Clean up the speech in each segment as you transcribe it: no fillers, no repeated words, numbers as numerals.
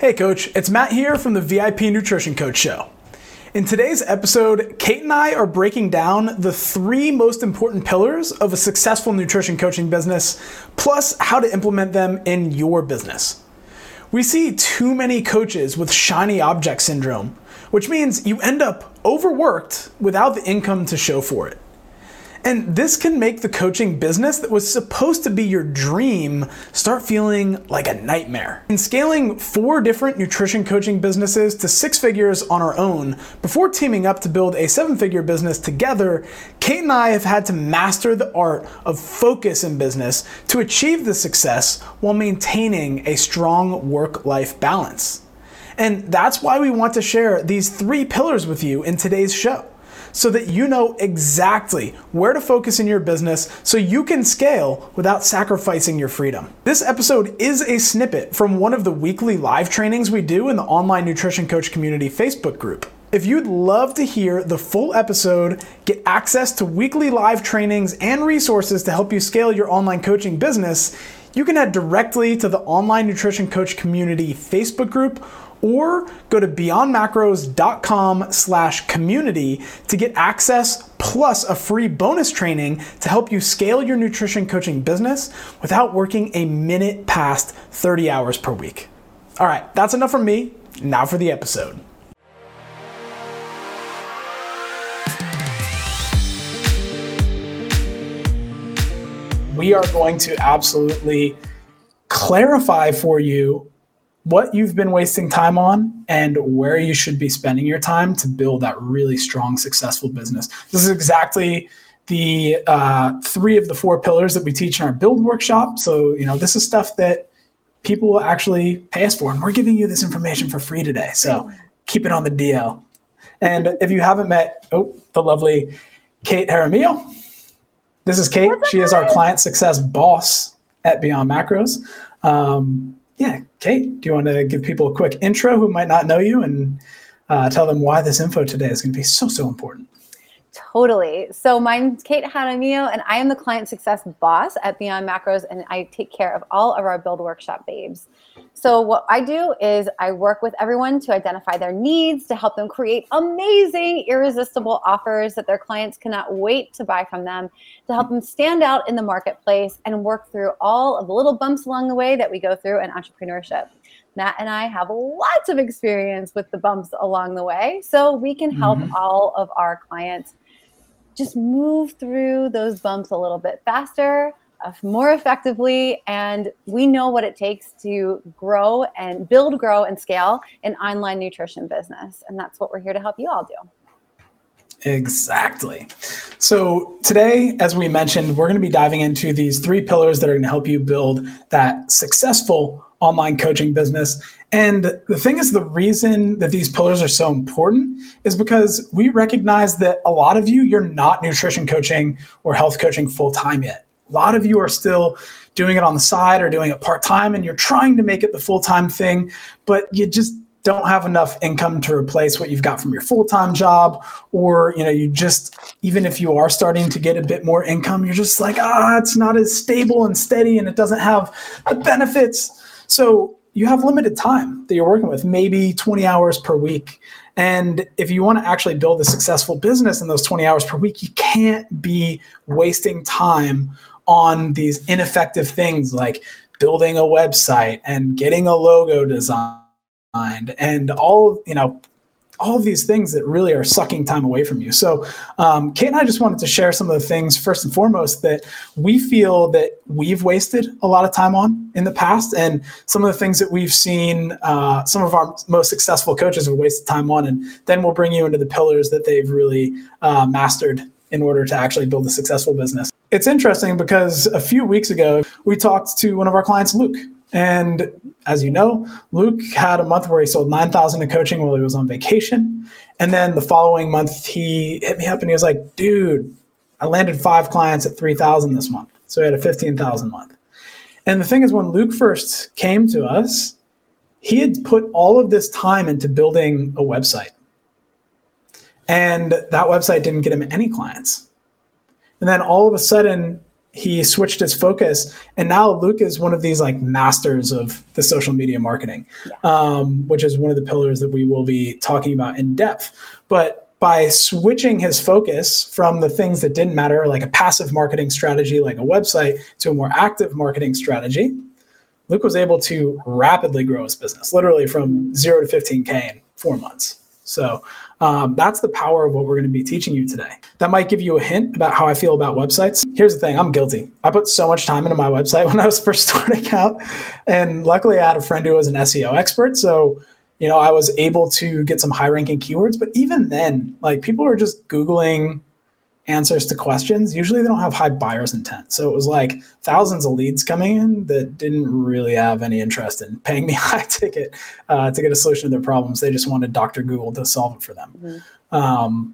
Hey Coach, it's Matt here from the VIP Nutrition Coach Show. In today's episode, Kate and I are breaking down the three most important pillars of a successful nutrition coaching business, plus how to implement them in your business. We see too many coaches with shiny object syndrome, which means you end up overworked without the income to show for it. And this can make the coaching business that was supposed to be your dream start feeling like a nightmare. In scaling 4 different nutrition coaching businesses to 6 figures on our own before teaming up to build a 7-figure business together, Kate and I have had to master the art of focus in business to achieve this success while maintaining a strong work-life balance. And that's why we want to share these 3 pillars with you in today's show, so that you know exactly where to focus in your business so you can scale without sacrificing your freedom. This episode is a snippet from one of the weekly live trainings we do in the Online Nutrition Coach Community Facebook group. If you'd love to hear the full episode, get access to weekly live trainings and resources to help you scale your online coaching business, you can head directly to the Online Nutrition Coach Community Facebook group or go to beyondmacros.com/community to get access plus a free bonus training to help you scale your nutrition coaching business without working a minute past 30 hours per week. All right, that's enough from me. Now for the episode. We are going to absolutely clarify for you what you've been wasting time on and where you should be spending your time to build that really strong, successful business. This is exactly the 3 of the 4 pillars that we teach in our build workshop. So, this is stuff that people will actually pay us for, and we're giving you this information for free today. So keep it on the DL. And if you haven't met the lovely Kate Jaramillo, this is Kate. She is our client success boss at Beyond Macros. Yeah, Kate, do you want to give people a quick intro who might not know you and tell them why this info today is going to be so, so important? Totally. So mine's Kate Hadamino, and I am the client success boss at Beyond Macros, and I take care of all of our build workshop babes. So what I do is I work with everyone to identify their needs, to help them create amazing, irresistible offers that their clients cannot wait to buy from them, to help them stand out in the marketplace and work through all of the little bumps along the way that we go through in entrepreneurship. Matt and I have lots of experience with the bumps along the way, so we can help all of our clients just move through those bumps a little bit faster, more effectively, and we know what it takes to grow and build, grow, and scale an online nutrition business. And that's what we're here to help you all do. Exactly. So today, as we mentioned, we're going to be diving into these 3 pillars that are going to help you build that successful online coaching business. And the thing is, the reason that these pillars are so important is because we recognize that a lot of you, you're not nutrition coaching or health coaching full-time yet. A lot of you are still doing it on the side or doing it part-time, and you're trying to make it the full-time thing, but you just don't have enough income to replace what you've got from your full-time job. Or, you just, even if you are starting to get a bit more income, you're just like, it's not as stable and steady and it doesn't have the benefits. So you have limited time that you're working with, maybe 20 hours per week. And if you want to actually build a successful business in those 20 hours per week, you can't be wasting time on these ineffective things like building a website and getting a logo designed and all of these things that really are sucking time away from you. So Kate and I just wanted to share some of the things, first and foremost, that we feel that we've wasted a lot of time on in the past, and some of the things that we've seen some of our most successful coaches have wasted time on, and then we'll bring you into the pillars that they've really mastered in order to actually build a successful business. It's interesting because a few weeks ago, we talked to one of our clients, Luke. And as you know, Luke had a month where he sold $9,000 in coaching while he was on vacation. And then the following month, he hit me up and he was like, dude, I landed 5 clients at $3,000 this month. So he had a $15,000 month. And the thing is, when Luke first came to us, he had put all of this time into building a website. And that website didn't get him any clients. And then all of a sudden, he switched his focus, and now Luke is one of these like masters of the social media marketing, which is one of the pillars that we will be talking about in depth. But by switching his focus from the things that didn't matter, like a passive marketing strategy, like a website, to a more active marketing strategy, Luke was able to rapidly grow his business, literally from 0 to 15K in 4 months. So that's the power of what we're going to be teaching you today. That might give you a hint about how I feel about websites. Here's the thing, I'm guilty. I put so much time into my website when I was first starting out. And luckily I had a friend who was an SEO expert. So you know, I was able to get some high-ranking keywords, but even then, like, people are just Googling answers to questions. Usually they don't have high buyer's intent. So it was like thousands of leads coming in that didn't really have any interest in paying me high ticket to get a solution to their problems. They just wanted Dr. Google to solve it for them. Mm-hmm.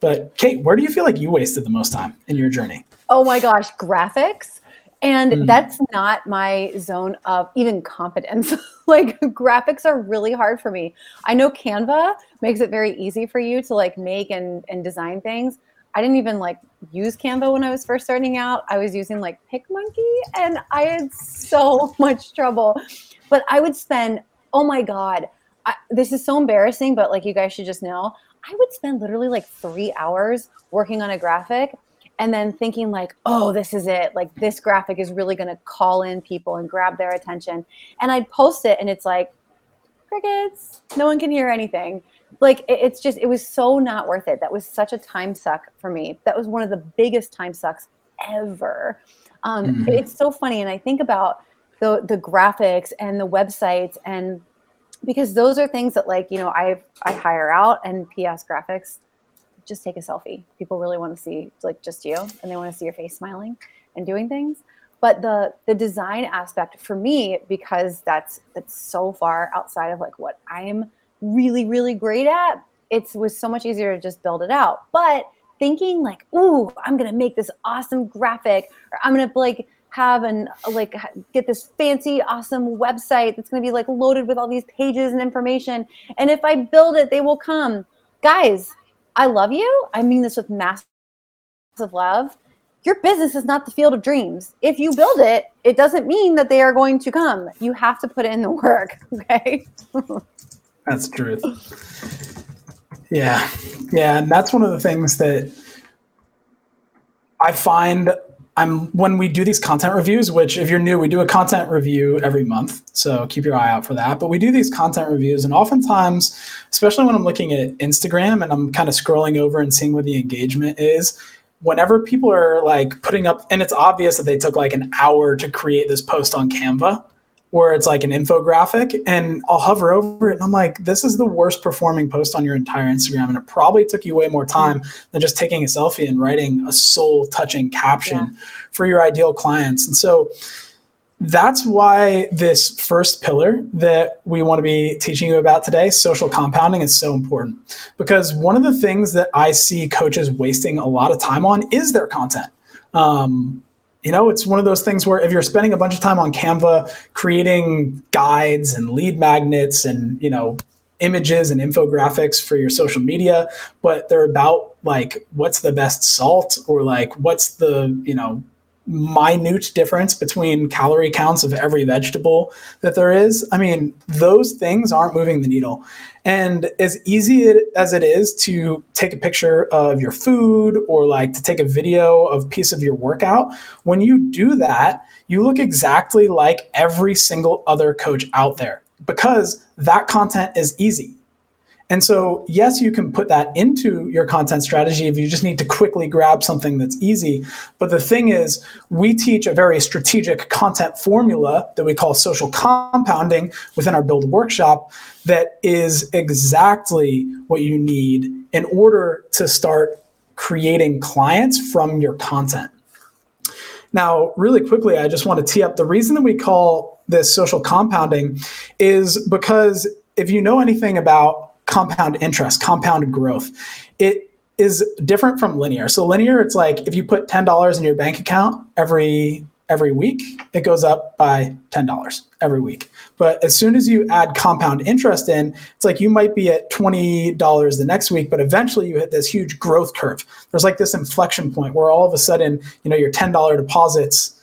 But Kate, where do you feel like you wasted the most time in your journey? Oh my gosh, graphics. And that's not my zone of even competence. Like, graphics are really hard for me. I know Canva makes it very easy for you to like make and design things. I didn't even like use Canva when I was first starting out. I was using like PicMonkey, and I had so much trouble. But I would spend, oh my God, this is so embarrassing, but like, you guys should just know, I would spend literally like 3 hours working on a graphic and then thinking like, oh, this is it. Like, this graphic is really going to call in people and grab their attention. And I'd post it and it's like, crickets, no one can hear anything. Like, it's just, it was so not worth it. That was such a time suck for me. That was one of the biggest time sucks ever. It's so funny. And I think about the graphics and the websites, and because those are things that, like, you know, I hire out, and PS graphics, just take a selfie. People really want to see like just you, and they want to see your face smiling and doing things. But the design aspect for me, because that's so far outside of like what I'm really, really great at, it was so much easier to just build it out. But thinking like, ooh, I'm going to make this awesome graphic, or I'm going to like have and like get this fancy, awesome website that's going to be like loaded with all these pages and information. And if I build it, they will come. Guys, I love you. I mean this with massive love. Your business is not the field of dreams. If you build it, it doesn't mean that they are going to come. You have to put in the work, okay? That's the truth. Yeah, and that's one of the things that I find when we do these content reviews, which if you're new, we do a content review every month, so keep your eye out for that. But we do these content reviews, and oftentimes, especially when I'm looking at Instagram and I'm kind of scrolling over and seeing what the engagement is, whenever people are like putting up, and it's obvious that they took like an hour to create this post on Canva, where it's like an infographic, and I'll hover over it and I'm like, this is the worst performing post on your entire Instagram. And it probably took you way more time than just taking a selfie and writing a soul touching caption for your ideal clients. And so that's why this first pillar that we want to be teaching you about today, social compounding, is so important, because one of the things that I see coaches wasting a lot of time on is their content. You know, it's one of those things where if you're spending a bunch of time on Canva creating guides and lead magnets and, you know, images and infographics for your social media, but they're about like, what's the best salt, or like, what's the, you know, minute difference between calorie counts of every vegetable that there is. I mean, those things aren't moving the needle. And as easy as it is to take a picture of your food, or like to take a video of a piece of your workout, when you do that, you look exactly like every single other coach out there, because that content is easy. And so, yes, you can put that into your content strategy if you just need to quickly grab something that's easy. But the thing is, we teach a very strategic content formula that we call social compounding within our Build workshop that is exactly what you need in order to start creating clients from your content. Now, really quickly, I just want to tee up the reason that we call this social compounding is because if you know anything about compound interest, compound growth, it is different from linear. So linear, it's like if you put $10 in your bank account every every week, it goes up by $10 every week. But as soon as you add compound interest in, it's like you might be at $20 the next week, but eventually you hit this huge growth curve. There's like this inflection point where all of a sudden, you know, your $10 deposits,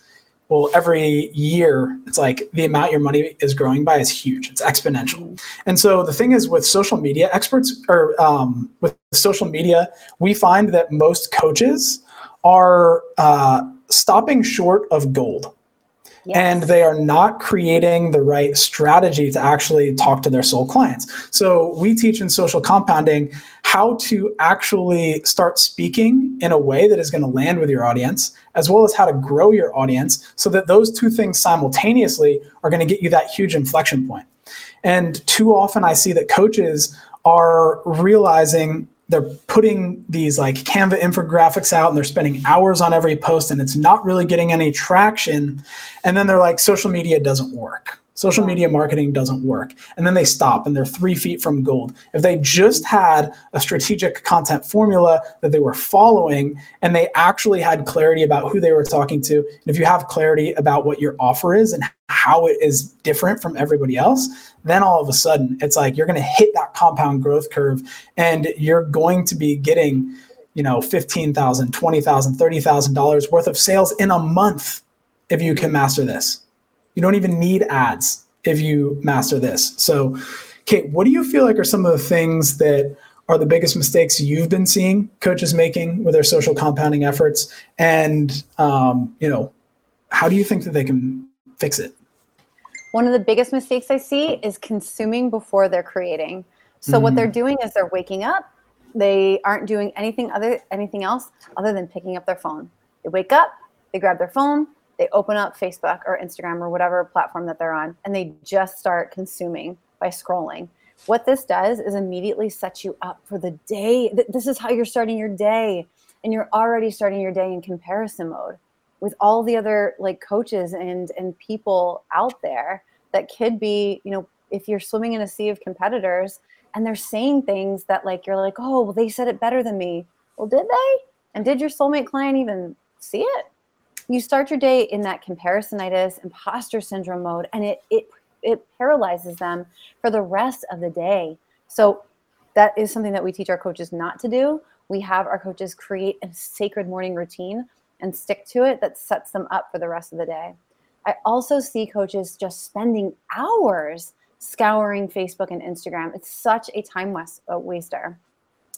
well, every year, it's like the amount your money is growing by is huge. It's exponential. And so the thing is with social media experts, or with social media, we find that most coaches are stopping short of gold. Yes. And they are not creating the right strategy to actually talk to their soul clients. So we teach in social compounding how to actually start speaking in a way that is going to land with your audience, as well as how to grow your audience, so that those two things simultaneously are going to get you that huge inflection point. And too often I see that coaches are realizing they're putting these like Canva infographics out and they're spending hours on every post and it's not really getting any traction. And then they're like, social media doesn't work. Social media marketing doesn't work. And then they stop and they're 3 feet from gold. If they just had a strategic content formula that they were following and they actually had clarity about who they were talking to, and if you have clarity about what your offer is and how it is different from everybody else, then all of a sudden it's like you're going to hit that compound growth curve and you're going to be getting, you know, $15,000, $20,000, $30,000 worth of sales in a month if you can master this. You don't even need ads if you master this. So, Kate, what do you feel like are some of the things that are the biggest mistakes you've been seeing coaches making with their social compounding efforts? And, you know, how do you think that they can fix it? One of the biggest mistakes I see is consuming before they're creating. So what they're doing is they're waking up. They aren't doing anything else other than picking up their phone. They wake up, they grab their phone, they open up Facebook or Instagram or whatever platform that they're on, and they just start consuming by scrolling. What this does is immediately sets you up for the day. This is how you're starting your day, and you're already starting your day in comparison mode with all the other like coaches and people out there that could be, you know, if you're swimming in a sea of competitors and they're saying things that like, you're like, oh, well, they said it better than me. Well, did they? And did your soulmate client even see it? You start your day in that comparisonitis, imposter syndrome mode, and it paralyzes them for the rest of the day. So that is something that we teach our coaches not to do. We have our coaches create a sacred morning routine and stick to it that sets them up for the rest of the day. I also see coaches just spending hours scouring Facebook and Instagram. It's such a time waster.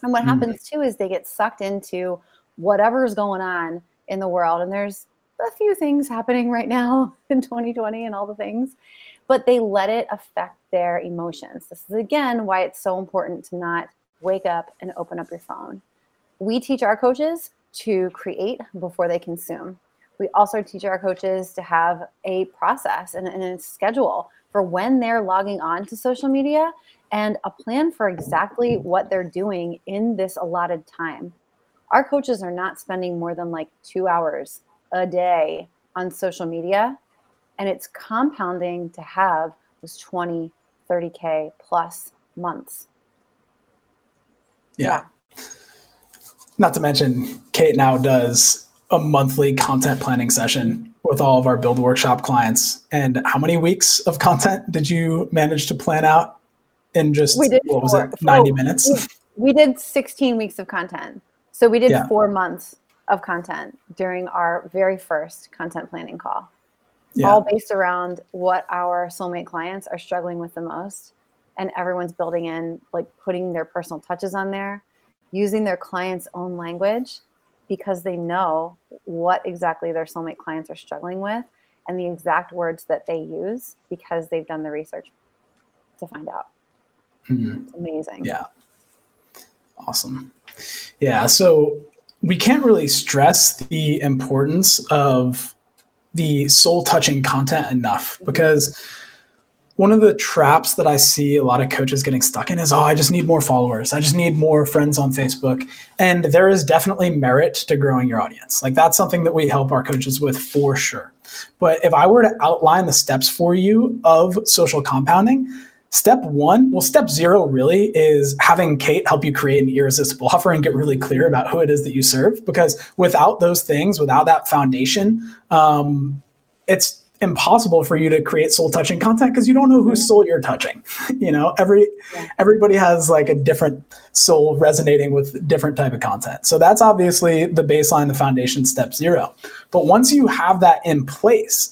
And what happens too is they get sucked into whatever's going on in the world, and there's a few things happening right now in 2020 and all the things, but they let it affect their emotions. This is, again, why it's so important to not wake up and open up your phone. We teach our coaches to create before they consume. We also teach our coaches to have a process and a schedule for when they're logging on to social media and a plan for exactly what they're doing in this allotted time. Our coaches are not spending more than like 2 hours a day on social media, and it's compounding to have those 20, 30K plus months. Yeah. Not to mention, Kate now does a monthly content planning session with all of our Build Workshop clients. And how many weeks of content did you manage to plan out in just, 90 minutes? We did 16 weeks of content. So we did 4 months of content during our very first content planning call, all based around what our soulmate clients are struggling with the most. And everyone's building in, like putting their personal touches on there, using their clients' own language, because they know what exactly their soulmate clients are struggling with and the exact words that they use because they've done the research to find out. It's amazing. Yeah. Awesome. Yeah, so we can't really stress the importance of the soul-touching content enough, because one of the traps that I see a lot of coaches getting stuck in is, oh, I just need more followers. I just need more friends on Facebook. And there is definitely merit to growing your audience. Like that's something that we help our coaches with for sure. But if I were to outline the steps for you of social compounding, step 0 really is having Kate help you create an irresistible offer and get really clear about who it is that you serve. Because without those things, without that foundation, it's impossible for you to create soul touching content because you don't know whose soul you're touching. You know, everybody has like a different soul resonating with different type of content. So that's obviously the baseline, the foundation, step 0. But once you have that in place,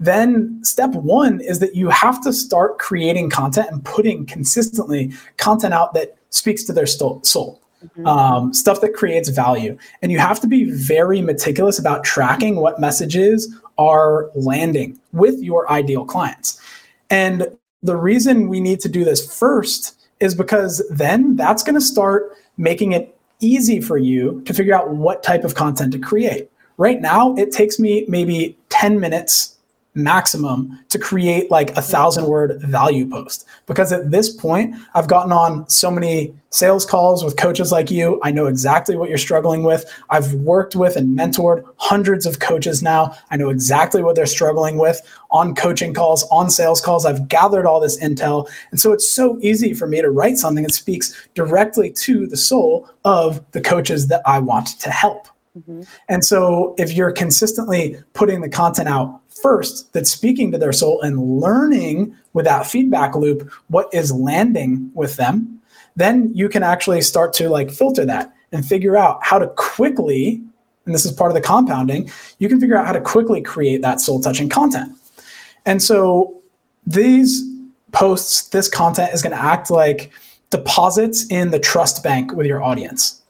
then step 1 is that you have to start creating content and putting consistently content out that speaks to their soul. Stuff that creates value. And you have to be very meticulous about tracking what messages are landing with your ideal clients. And the reason we need to do this first is because then that's going to start making it easy for you to figure out what type of content to create. Right now, it takes me maybe 10 minutes maximum to create like a 1,000-word value post, because at this point I've gotten on so many sales calls with coaches like you. I know exactly what you're struggling with. I've worked with and mentored hundreds of coaches now. I know exactly what they're struggling with on coaching calls, on sales calls. I've gathered all this intel. And so it's so easy for me to write something that speaks directly to the soul of the coaches that I want to help. And so if you're consistently putting the content out first that's speaking to their soul and learning with that feedback loop what is landing with them, then you can actually start to like filter that and figure out how to quickly, and this is part of the compounding, you can figure out how to quickly create that soul touching content. And so these posts, this content is going to act like deposits in the trust bank with your audience.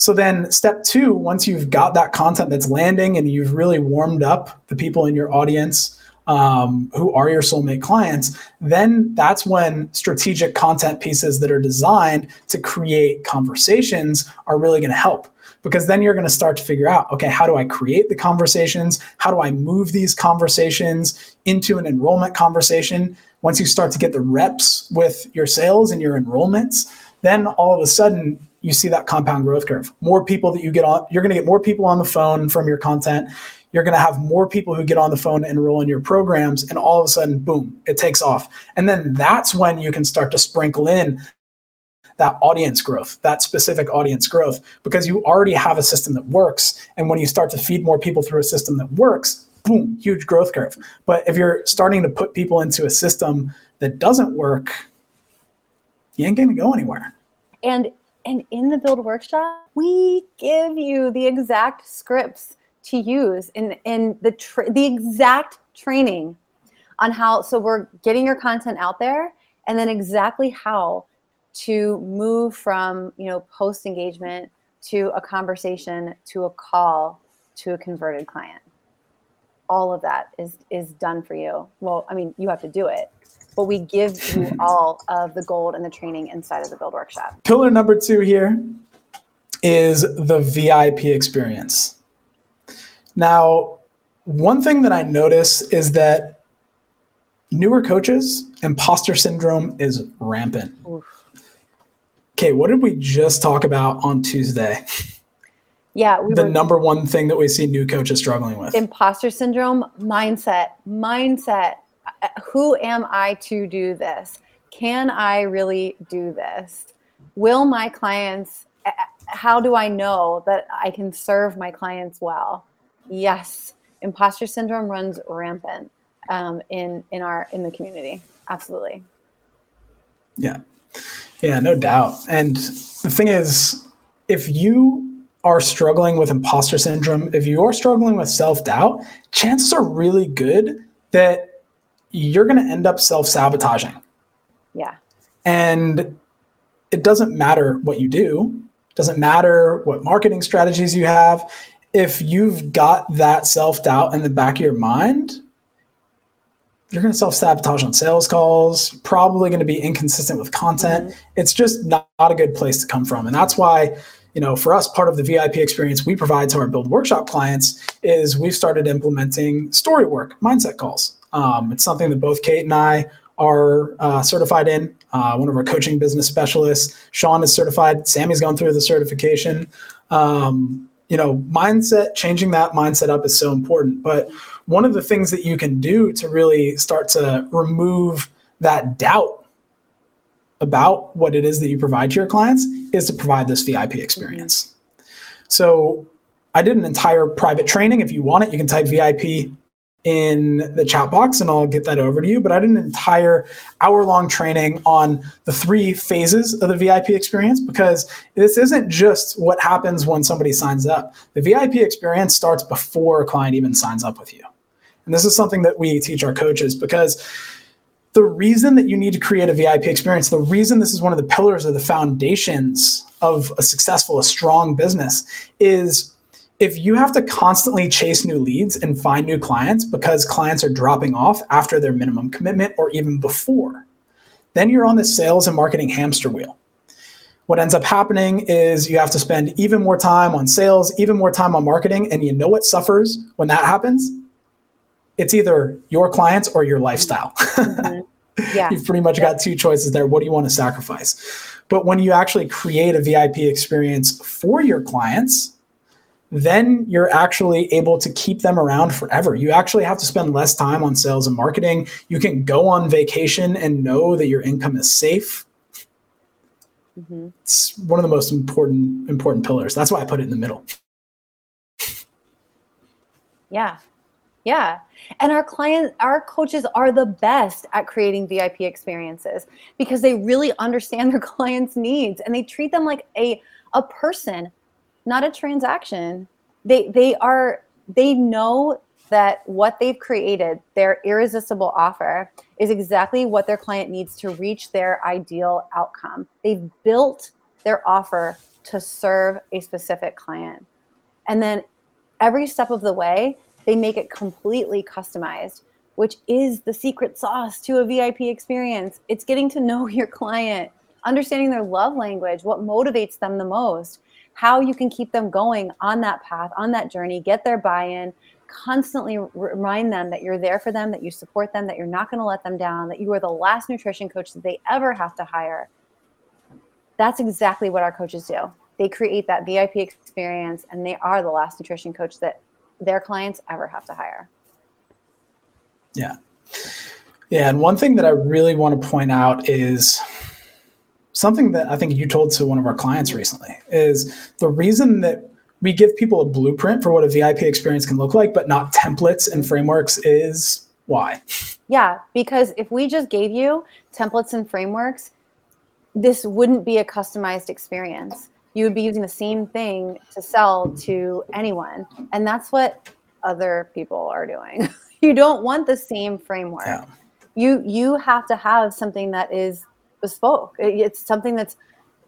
So then step 2, once you've got that content that's landing and you've really warmed up the people in your audience who are your soulmate clients, then that's when strategic content pieces that are designed to create conversations are really going to help, because then you're going to start to figure out, okay, how do I create the conversations? How do I move these conversations into an enrollment conversation? Once you start to get the reps with your sales and your enrollments, then all of a sudden you see that compound growth curve. More people that you get on, you're going to get more people on the phone from your content. You're going to have more people who get on the phone and enroll in your programs. And all of a sudden, boom, it takes off. And then that's when you can start to sprinkle in that audience growth, that specific audience growth, because you already have a system that works. And when you start to feed more people through a system that works, boom, huge growth curve. But if you're starting to put people into a system that doesn't work, you ain't going to go anywhere. And in the Build Workshop, we give you the exact scripts to use and the exact training on how, so we're getting your content out there and then exactly how to move from, you know, post engagement to a conversation, to a call, to a converted client. All of that is done for you. Well, I mean, you have to do it, but we give you all of the gold and the training inside of the Build Workshop. Pillar number 2 here is the VIP experience. Now, one thing that I notice is that newer coaches, imposter syndrome is rampant. Oof. Okay, what did we just talk about on Tuesday? Yeah, the number one thing that we see new coaches struggling with. Imposter syndrome, mindset. Who am I to do this? Can I really do this? Will my clients, how do I know that I can serve my clients well? Yes, imposter syndrome runs rampant in the community. Absolutely. Yeah, no doubt. And the thing is, if you are struggling with imposter syndrome, if you are struggling with self-doubt, chances are really good that you're going to end up self-sabotaging. Yeah. And it doesn't matter what you do. It doesn't matter what marketing strategies you have. If you've got that self-doubt in the back of your mind, you're going to self-sabotage on sales calls, probably going to be inconsistent with content. Mm-hmm. It's just not a good place to come from. And that's why, you know, for us, part of the VIP experience we provide to our Build Workshop clients is we've started implementing story work, mindset calls. It's something that both Kate and I are certified in. One of our coaching business specialists, Sean, is certified. Sammy's gone through the certification. Mindset, changing that mindset up is so important. But one of the things that you can do to really start to remove that doubt about what it is that you provide to your clients is to provide this VIP experience. So I did an entire private training. If you want it, you can type VIP in the chat box and I'll get that over to you. But I did an entire hour-long training on the three phases of the VIP experience, because this isn't just what happens when somebody signs up. The VIP experience starts before a client even signs up with you. And this is something that we teach our coaches, because the reason that you need to create a VIP experience, the reason this is one of the pillars or the foundations of a successful, a strong business, is if you have to constantly chase new leads and find new clients because clients are dropping off after their minimum commitment or even before, then you're on the sales and marketing hamster wheel. What ends up happening is you have to spend even more time on sales, even more time on marketing, and you know what suffers when that happens? It's either your clients or your lifestyle. Mm-hmm. Yeah. You've pretty much got two choices there. What do you want to sacrifice? But when you actually create a VIP experience for your clients, then you're actually able to keep them around forever. You actually have to spend less time on sales and marketing. You can go on vacation and know that your income is safe. Mm-hmm. It's one of the most important pillars. That's why I put it in the middle. Yeah. Yeah. And our coaches are the best at creating VIP experiences because they really understand their clients' needs and they treat them like a person, not a transaction. They know that what they've created, their irresistible offer, is exactly what their client needs to reach their ideal outcome. They've built their offer to serve a specific client. And then every step of the way, they make it completely customized, which is the secret sauce to a VIP experience. It's getting to know your client, understanding their love language, what motivates them the most, how you can keep them going on that path, on that journey, get their buy-in, constantly remind them that you're there for them, that you support them, that you're not going to let them down, that you are the last nutrition coach that they ever have to hire. That's exactly what our coaches do. They create that VIP experience, and they are the last nutrition coach that their clients ever have to hire. Yeah. Yeah. And one thing that I really want to point out is something that I think you told to one of our clients recently, is the reason that we give people a blueprint for what a VIP experience can look like, but not templates and frameworks, is why. Yeah. Because if we just gave you templates and frameworks, this wouldn't be a customized experience. You would be using the same thing to sell to anyone. And that's what other people are doing. You don't want the same framework. Yeah. You have to have something that is bespoke. It's something that's,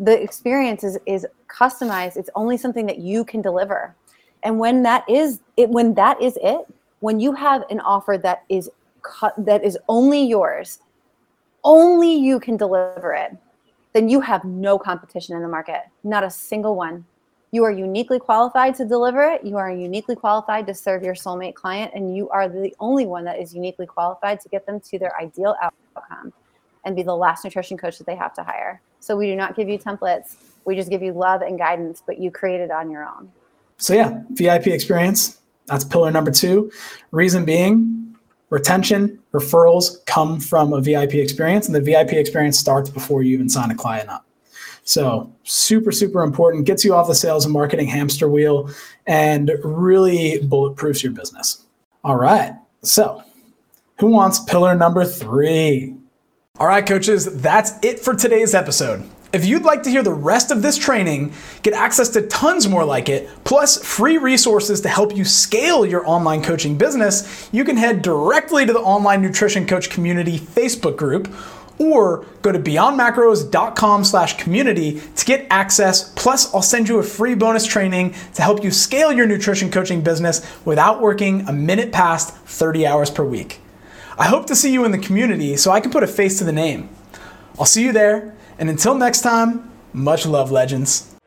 the experience is customized. It's only something that you can deliver. And when you have an offer that is only yours, only you can deliver it, then you have no competition in the market, not a single one. You are uniquely qualified to deliver it. You are uniquely qualified to serve your soulmate client, and you are the only one that is uniquely qualified to get them to their ideal outcome and be the last nutrition coach that they have to hire. So we do not give you templates. We just give you love and guidance, but you create it on your own. So yeah, VIP experience, that's pillar number 2. Reason being, retention, referrals come from a VIP experience, and the VIP experience starts before you even sign a client up. So super, super important, gets you off the sales and marketing hamster wheel and really bulletproofs your business. All right, so who wants pillar number 3? All right, coaches, that's it for today's episode. If you'd like to hear the rest of this training, get access to tons more like it, plus free resources to help you scale your online coaching business, you can head directly to the Online Nutrition Coach Community Facebook group, or go to beyondmacros.com/community to get access. Plus, I'll send you a free bonus training to help you scale your nutrition coaching business without working a minute past 30 hours per week. I hope to see you in the community so I can put a face to the name. I'll see you there. And until next time, much love, legends.